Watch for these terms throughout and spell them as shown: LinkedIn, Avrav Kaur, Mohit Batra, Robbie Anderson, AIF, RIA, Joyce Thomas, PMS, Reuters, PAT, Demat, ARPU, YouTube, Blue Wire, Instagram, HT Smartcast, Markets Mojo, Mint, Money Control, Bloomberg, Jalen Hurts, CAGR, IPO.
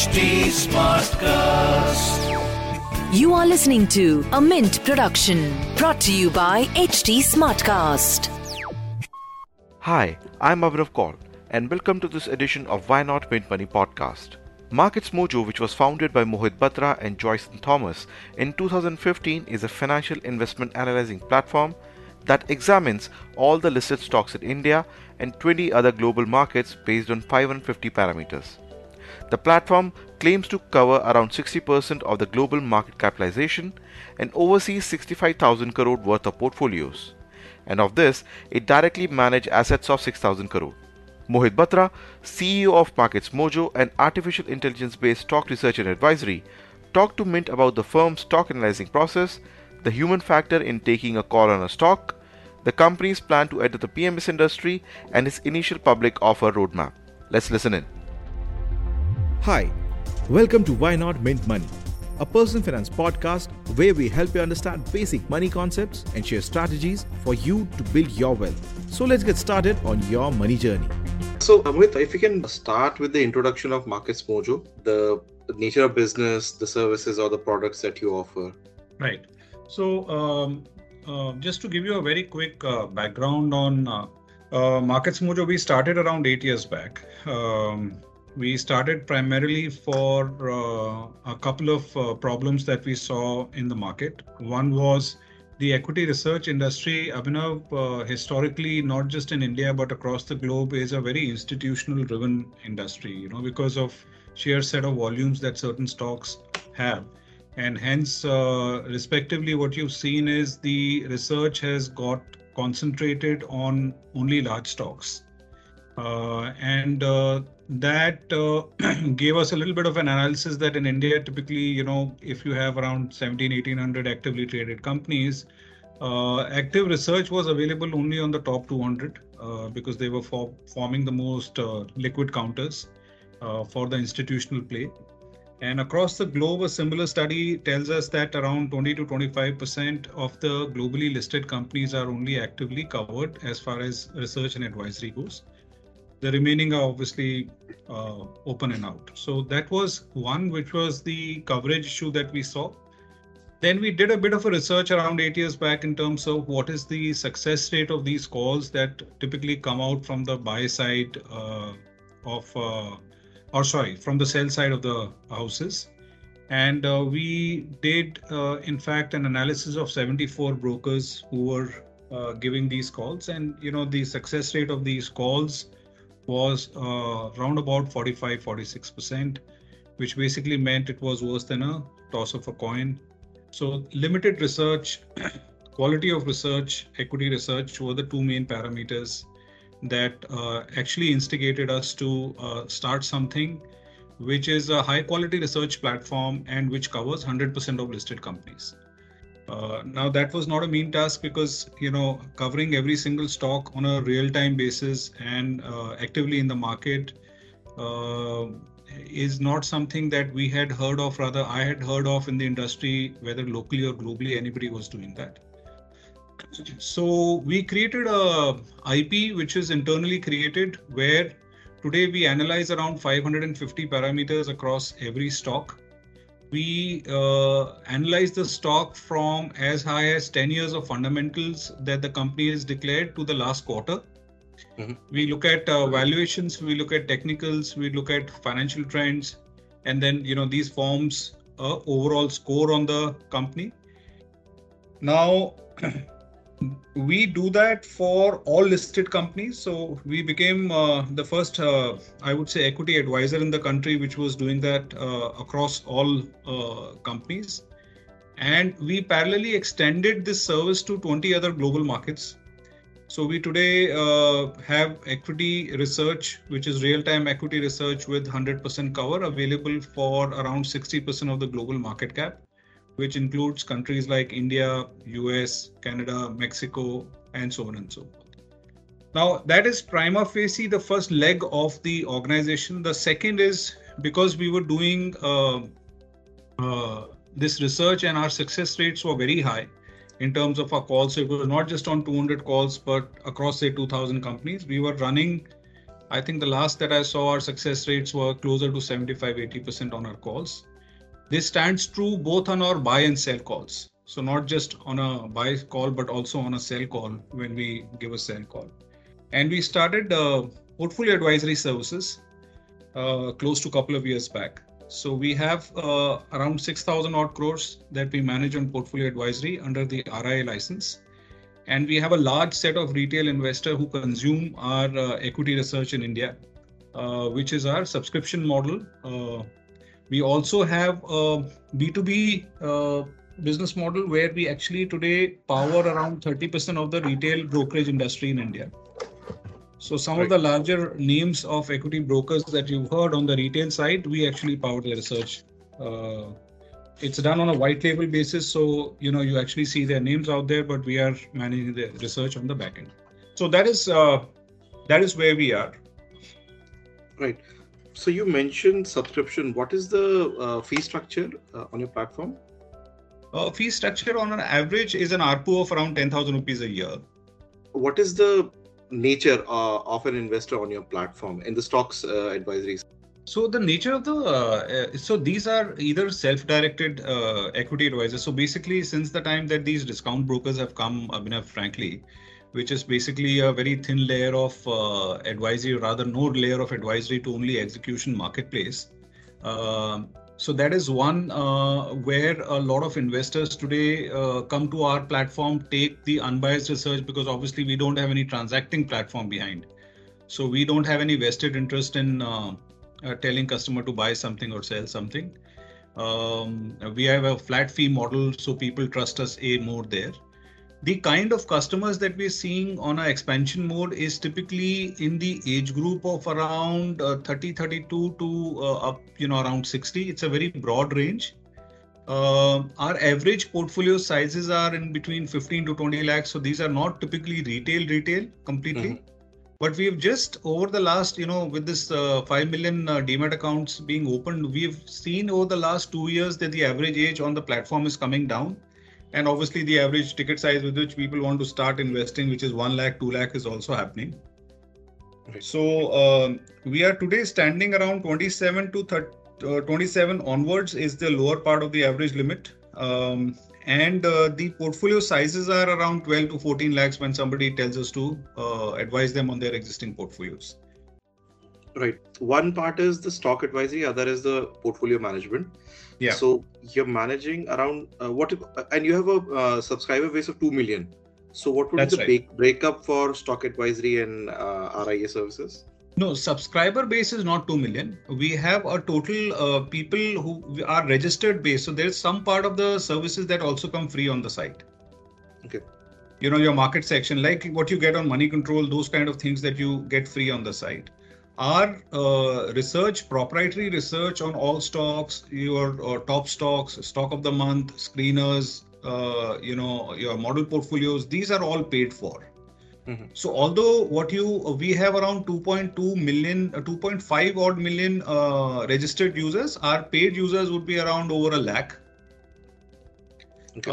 HT Smartcast. You are listening to a Mint production brought to you by HT Smartcast. Hi, I'm Avrav Kaur and welcome to this edition of Why Not Mint Money podcast. Markets Mojo, which was founded by Mohit Batra and Joyce Thomas in 2015, is a financial investment analyzing platform that examines all the listed stocks in India and 20 other global markets based on 550 parameters. The platform claims to cover around 60% of the global market capitalization and oversees 65,000 crore worth of portfolios. And of this, it directly manages assets of 6,000 crore. Mohit Batra, CEO of Markets Mojo, an artificial intelligence-based stock research and advisory, talked to Mint about the firm's stock analyzing process, the human factor in taking a call on a stock, the company's plan to enter the PMS industry, and its initial public offer roadmap. Let's listen in. Hi, welcome to Why Not Mint Money, a personal finance podcast where we help you understand basic money concepts and share strategies for you to build your wealth. So let's get started on your money journey. So Amit, if you can start with the introduction of Markets Mojo, the nature of business, the services or the products that you offer. Right. So just to give you a very quick background on Markets Mojo, we started around 8 years back. We started primarily for a couple of problems that we saw in the market. One was the equity research industry, Abhinav, historically, not just in India, but across the globe, is a very institutional driven industry, because of sheer set of volumes that certain stocks have. And hence, respectively, what you've seen is the research has got concentrated on only large stocks. That gave us a little bit of an analysis that in India, typically, if you have around 1,700-1,800 actively traded companies, active research was available only on the top 200 because they were forming the most liquid counters for the institutional play. And across the globe, a similar study tells us that around 20-25% of the globally listed companies are only actively covered as far as research and advisory goes. The remaining are obviously open and out. So that was one, which was the coverage issue that we saw. Then we did a bit of a research around 8 years back in terms of what is the success rate of these calls that typically come out from the buy side from the sell side of the houses. And we did, in fact, an analysis of 74 brokers who were giving these calls. And, the success rate of these calls was around about 45-46%, which basically meant it was worse than a toss of a coin. So limited research, quality of research, equity research were the two main parameters that actually instigated us to start something which is a high quality research platform and which covers 100% of listed companies. Now that was not a mean task because, covering every single stock on a real-time basis and actively in the market is not something that we had heard of, rather I had heard of in the industry, whether locally or globally, anybody was doing that. So we created a IP, which is internally created, where today we analyze around 550 parameters across every stock. We analyze the stock from as high as 10 years of fundamentals that the company has declared to the last quarter. Mm-hmm. We look at valuations, we look at technicals, we look at financial trends, and then, these forms overall score on the company. Now, we do that for all listed companies. So we became the first, equity advisor in the country, which was doing that across all companies. And we parallelly extended this service to 20 other global markets. So we today have equity research, which is real-time equity research with 100% cover, available for around 60% of the global market cap, which includes countries like India, US, Canada, Mexico, and so on and so forth. Now, that is prima facie the first leg of the organization. The second is because we were doing this research and our success rates were very high in terms of our calls. So it was not just on 200 calls, but across, say, 2,000 companies. We were running I think the last that I saw, our success rates were closer to 75-80% on our calls. This stands true both on our buy and sell calls. So not just on a buy call, but also on a sell call when we give a sell call. And we started portfolio advisory services close to a couple of years back. So we have around 6,000 odd crores that we manage on portfolio advisory under the RIA license. And we have a large set of retail investors who consume our equity research in India, which is our subscription model. We also have a B2B business model where we actually today power around 30% of the retail brokerage industry in India. So some of the larger names of equity brokers that you've heard on the retail side, we actually power their research. It's done on a white label basis. So, you know, you actually see their names out there, but we are managing the research on the back end. So that is where we are. Right. So you mentioned subscription. What is the fee structure on your platform? Fee structure on an average is an ARPU of around 10,000 rupees a year. What is the nature of an investor on your platform in the stocks advisories? So the nature of the, so these are either self-directed equity advisors. So basically, since the time that these discount brokers have come, I mean, frankly, which is basically a very thin layer of advisory, or rather no layer of advisory to only execution marketplace. So that is one where a lot of investors today come to our platform, take the unbiased research, because obviously we don't have any transacting platform behind. So we don't have any vested interest in telling customer to buy something or sell something. We have a flat fee model, so people trust us more there. The kind of customers that we're seeing on our expansion mode is typically in the age group of around 30, 32 to up, you know, around 60. It's a very broad range. Our average portfolio sizes are in between 15 to 20 lakhs. So these are not typically retail completely. Mm-hmm. But we've just over the last, you know, with this 5 million Demat accounts being opened, we've seen over the last 2 years that the average age on the platform is coming down. And obviously the average ticket size with which people want to start investing, which is 1 lakh, 2 lakh is also happening. Right. So we are today standing around 27 to 30, 27 onwards is the lower part of the average limit. The portfolio sizes are around 12 to 14 lakhs when somebody tells us to advise them on their existing portfolios. Right. One part is the stock advisory, other is the portfolio management. Yeah. So you're managing around and you have a subscriber base of 2 million. So what would That's be the right. breakup for stock advisory and RIA services? No, subscriber base is not 2 million. We have a total people who are registered base. So there's some part of the services that also come free on the site. Okay. You know, your market section, like what you get on Money Control, those kind of things that you get free on the site. Our research, proprietary research on all stocks, your top stocks, stock of the month, screeners, you know, your model portfolios, these are all paid for. Mm-hmm. So although we have around 2.2 million, 2.5 odd million registered users, our paid users would be around over 1 lakh. Okay.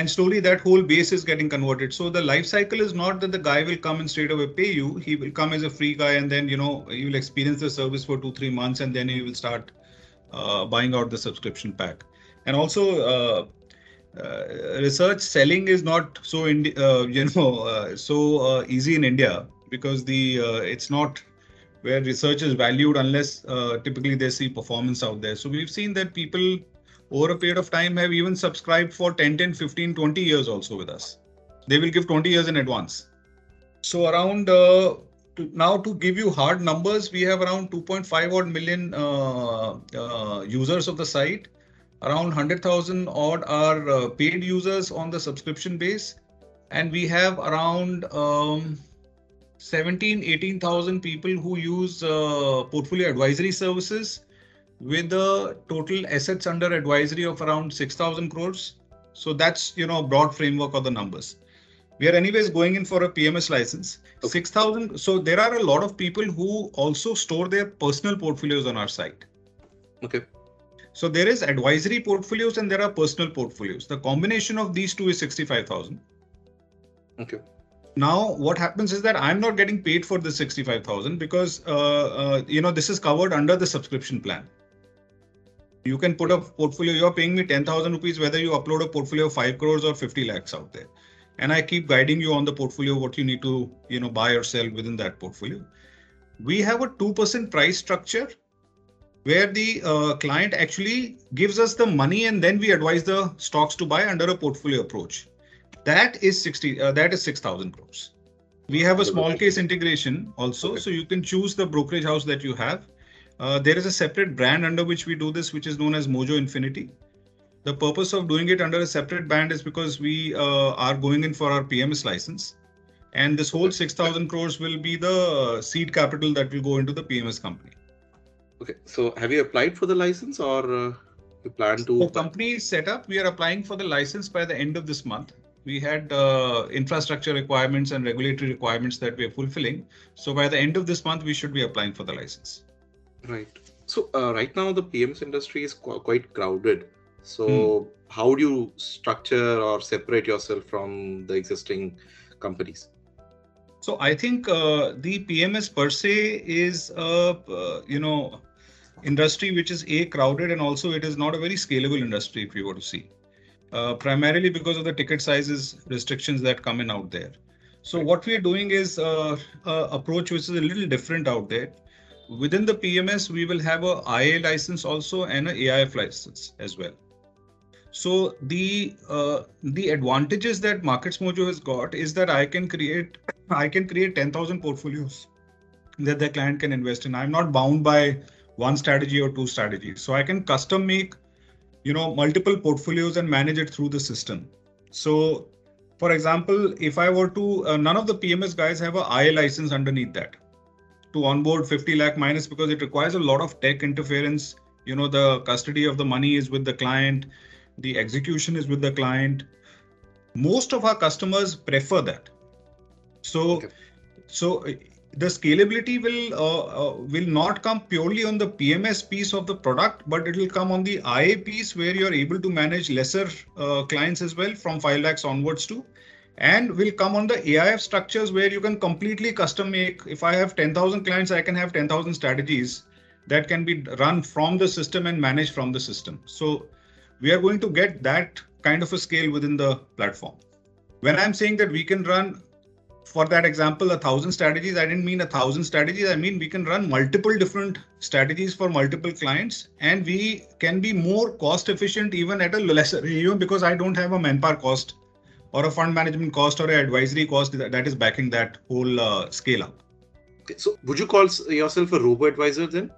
And slowly that whole base is getting converted. So the life cycle is not that the guy will come and straight away pay you. He will come as a free guy and then, you know, you will experience the service for 2-3 months and then you will start buying out the subscription pack. And also, research selling is not so easy in India, because it's not where research is valued unless typically they see performance out there. So we've seen that people over a period of time have even subscribed for 10, 15, 20 years also with us. They will give 20 years in advance. So around now, to give you hard numbers, we have around 2.5 odd million users of the site. Around 100,000 odd are paid users on the subscription base, and we have around 17,000-18,000 people who use portfolio advisory services, with a total assets under advisory of around 6,000 crores. So that's, you know, broad framework of the numbers. We are anyways going in for a PMS license. Okay. 6,000. So there are a lot of people who also store their personal portfolios on our site. Okay. So there is advisory portfolios and there are personal portfolios. The combination of these two is 65,000. Okay. Now, what happens is that I'm not getting paid for this 65,000 because, this is covered under the subscription plan. You can put a portfolio, you're paying me 10,000 rupees, whether you upload a portfolio of 5 crores or 50 lakhs out there. And I keep guiding you on the portfolio, what you need to, buy or sell within that portfolio. We have a 2% price structure where the client actually gives us the money and then we advise the stocks to buy under a portfolio approach. That is 6,000 crores. We have a small case integration also. Okay. So you can choose the brokerage house that you have. There is a separate brand under which we do this, which is known as Mojo Infinity. The purpose of doing it under a separate brand is because we are going in for our PMS license. And this whole 6,000 crores will be the seed capital that will go into the PMS company. Okay. So have you applied for the license or you plan to? The company is set up. We are applying for the license by the end of this month. We had infrastructure requirements and regulatory requirements that we are fulfilling. So by the end of this month, we should be applying for the license. Right. So right now, the PMS industry is quite crowded. So how do you structure or separate yourself from the existing companies? So I think the PMS per se is, industry which is A, crowded, and also it is not a very scalable industry if you were to see. Primarily because of the ticket sizes restrictions that come in out there. So what we are doing is approach which is a little different out there. Within the PMS, we will have a IA license also and an AIF license as well. So the advantages that Markets Mojo has got is that I can create 10,000 portfolios that the client can invest in. I'm not bound by one strategy or two strategies. So I can custom make multiple portfolios and manage it through the system. So, for example, if I were to, none of the PMS guys have a IA license underneath that to onboard 50 lakh minus because it requires a lot of tech interference. The custody of the money is with the client. The execution is with the client. Most of our customers prefer that. So the scalability will not come purely on the PMS piece of the product, but it will come on the IA piece where you're able to manage lesser clients as well from 5 lakhs onwards too, and will come on the AIF structures where you can completely custom make. If I have 10,000 clients, I can have 10,000 strategies that can be run from the system and managed from the system. So we are going to get that kind of a scale within the platform. When I'm saying that we can run, for that example, 1,000 strategies, I didn't mean 1,000 strategies. I mean, we can run multiple different strategies for multiple clients, and we can be more cost efficient even at a lesser, because I don't have a manpower cost or a fund management cost or an advisory cost that is backing that whole scale up. Okay, so would you call yourself a robo-advisor then?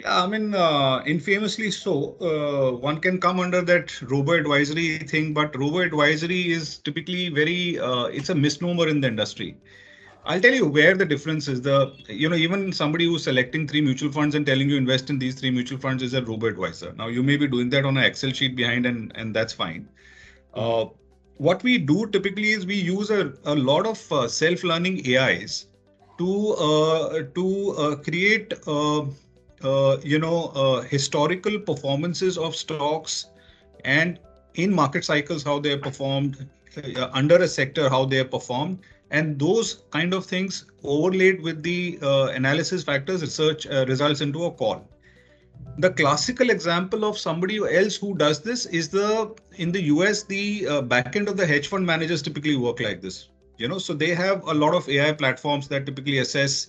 Yeah, I mean, infamously so. One can come under that robo-advisory thing, but robo-advisory is typically it's a misnomer in the industry. I'll tell you where the difference is. Even somebody who's selecting 3 mutual funds and telling you invest in these 3 mutual funds is a robo-advisor. Now, you may be doing that on an Excel sheet behind and that's fine. What we do typically is we use a lot of self-learning AIs to create... historical performances of stocks and in market cycles, how they performed under a sector, how they performed, and those kind of things overlaid with the analysis factors, research results into a call. The classical example of somebody else who does this is in the US, the back end of the hedge fund managers typically work like this, so they have a lot of AI platforms that typically assess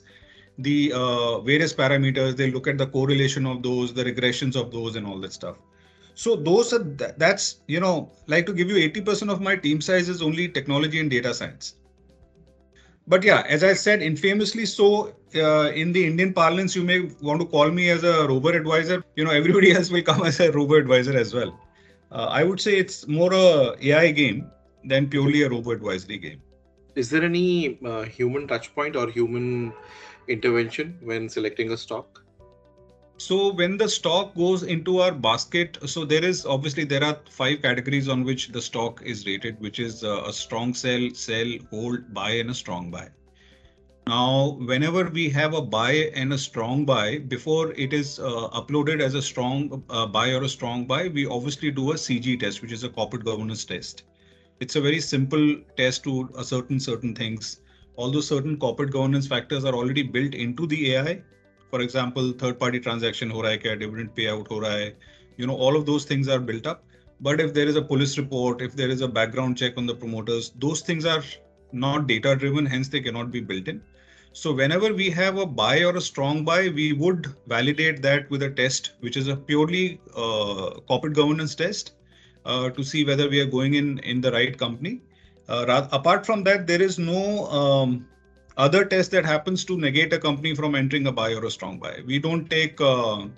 the various parameters. They look at the correlation of those, the regressions of those and all that stuff. So that's, like to give you 80% of my team size is only technology and data science. But yeah, as I said, infamously so, in the Indian parlance, you may want to call me as a robo-advisor. Everybody else will come as a robo-advisor as well. I would say it's more a AI game than purely a robo-advisory game. Is there any human touch point or human intervention when selecting a stock? So when the stock goes into our basket, so there are 5 categories on which the stock is rated, which is a strong sell, hold, buy, and a strong buy. Now, whenever we have a buy and a strong buy, before it is uploaded as a strong buy or a strong buy, we obviously do a CG test, which is a corporate governance test. It's a very simple test to ascertain certain things. Although certain corporate governance factors are already built into the AI, for example, third-party transaction हो रहा है क्या, dividend payout हो रहा है, you know, all of those things are built up. But if there is a police report, if there is a background check on the promoters, those things are not data-driven, hence they cannot be built in. So whenever we have a buy or a strong buy, we would validate that with a test, which is a purely corporate governance test to see whether we are going in the right company. Apart from that, there is no other test that happens to negate a company from entering a buy or a strong buy. We don't take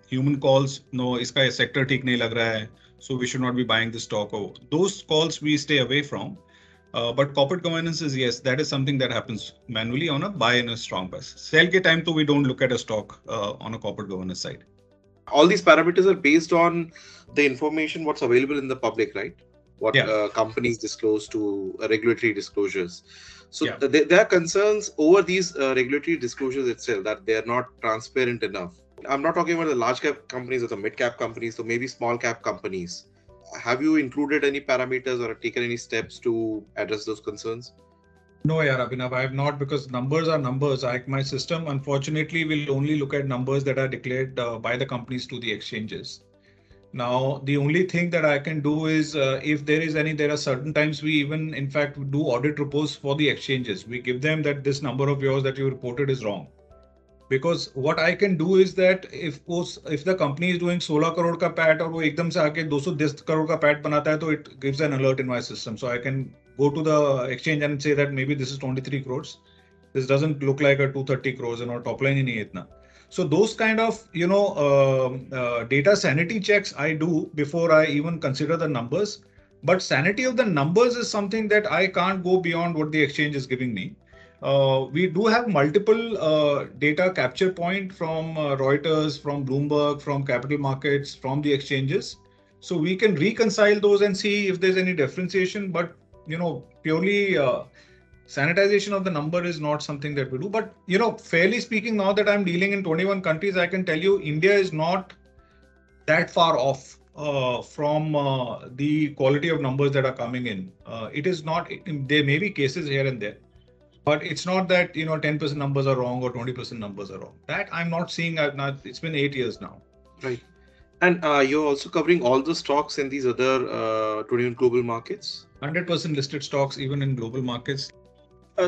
human calls. No, iska sector theek nahi lag raha hai, so we should not be buying the stock. Oh, those calls we stay away from. But corporate governance is, yes, that is something that happens manually on a buy and a strong buy. Sell ke time to we don't look at a stock on a corporate governance side. All these parameters are based on the information what's available in the public, right? What companies disclose to regulatory disclosures. So there are concerns over these regulatory disclosures itself, that they are not transparent enough. I'm not talking about the large cap companies or the mid cap companies, so maybe small cap companies. Have you included any parameters or taken any steps to address those concerns? No, Abhinav, I have not, because numbers are numbers. Like my system, unfortunately, will only look at numbers that are declared by the companies to the exchanges. Now, the only thing that I can do is if there is any, there are certain times we even, in fact, do audit reports for the exchanges. We give them that this number of yours that you reported is wrong. Because what I can do is that if the company is doing 16 crore ka PAT and it comes out and makes 210 crore ka PAT, so it gives an alert in my system. So I can go to the exchange and say that maybe this is 23 crores. This doesn't look like a 230 crores and top line nahi hai itna. So those kind of, you know, data sanity checks I do before I even consider the numbers. But sanity of the numbers is something that I can't go beyond what the exchange is giving me. We do have multiple data capture point from Reuters, from Bloomberg, from capital markets, from the exchanges. So we can reconcile those and see if there's any differentiation. But, you know, purely sanitization of the number is not something that we do. But, you know, fairly speaking, now that I'm dealing in 21 countries, I can tell you India is not that far off from the quality of numbers that are coming in. It is not, there may be cases here and there. But it's not that, you know, 10% numbers are wrong or 20% numbers are wrong. That I'm not seeing. It's been 8 years now. Right. And you're also covering all the stocks in these other 21 global markets? 100% listed stocks, even in global markets.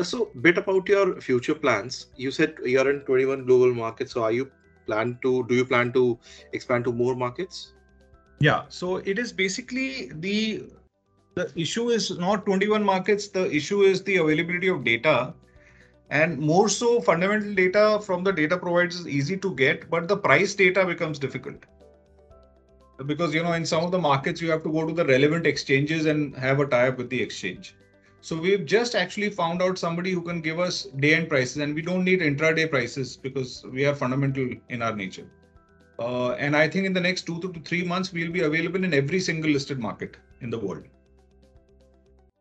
So a bit about your future plans. You said you're in 21 global markets. So do you plan to expand to more markets? Yeah. So it is basically the issue is not 21 markets. The issue is the availability of data, and more so fundamental data from the data providers is easy to get, but the price data becomes difficult. Because, you know, in some of the markets, you have to go to the relevant exchanges and have a tie up with the exchange. So we've just actually found out somebody who can give us day end prices, and we don't need intraday prices because we are fundamental in our nature. And I think in the next 2 to 3 months, we'll be available in every single listed market in the world.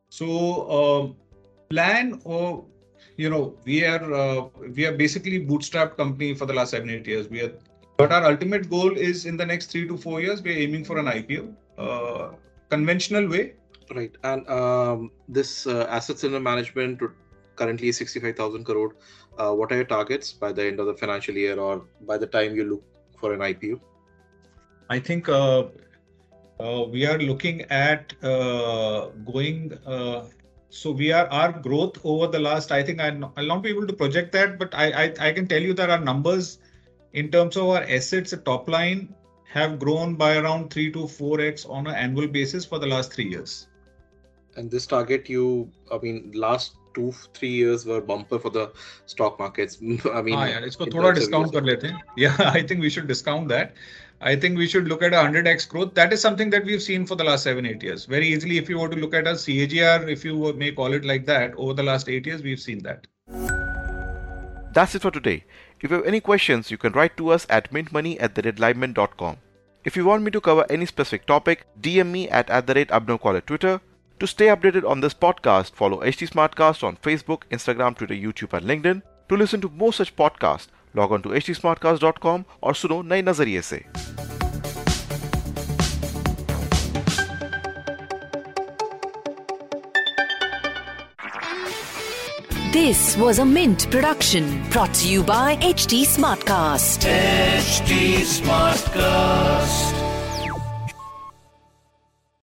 So plan, or, you know, we are basically bootstrapped company for the last 7-8 years. But our ultimate goal is in the next 3 to 4 years, we're aiming for an IPO, conventional way. Right. And this assets under management currently is 65,000 crore. What are your targets by the end of the financial year or by the time you look for an IPO? I think we are looking at our growth over the last, I think I'll not be able to project that, but I can tell you that our numbers in terms of our assets, the top line, have grown by around 3 to 4x on an annual basis for the last 3 years. And this target, last 2-3 years were bumper for the stock markets. Isko thoda discount kar lete hain. Yeah, I think we should discount that. I think we should look at 100x growth. That is something that we've seen for the last 7-8 years. Very easily, if you were to look at a CAGR, if you may call it like that, over the last 8 years, we've seen that. That's it for today. If you have any questions, you can write to us at mintmoney@redlivemint.com. If you want me to cover any specific topic, DM me @abnowcall at Twitter. To stay updated on this podcast, follow HT Smartcast on Facebook, Instagram, Twitter, YouTube, and LinkedIn. To listen to more such podcasts, log on to htsmartcast.com और सुनो नए नजरिए से। This was a Mint production brought to you by HT Smartcast. HT Smartcast.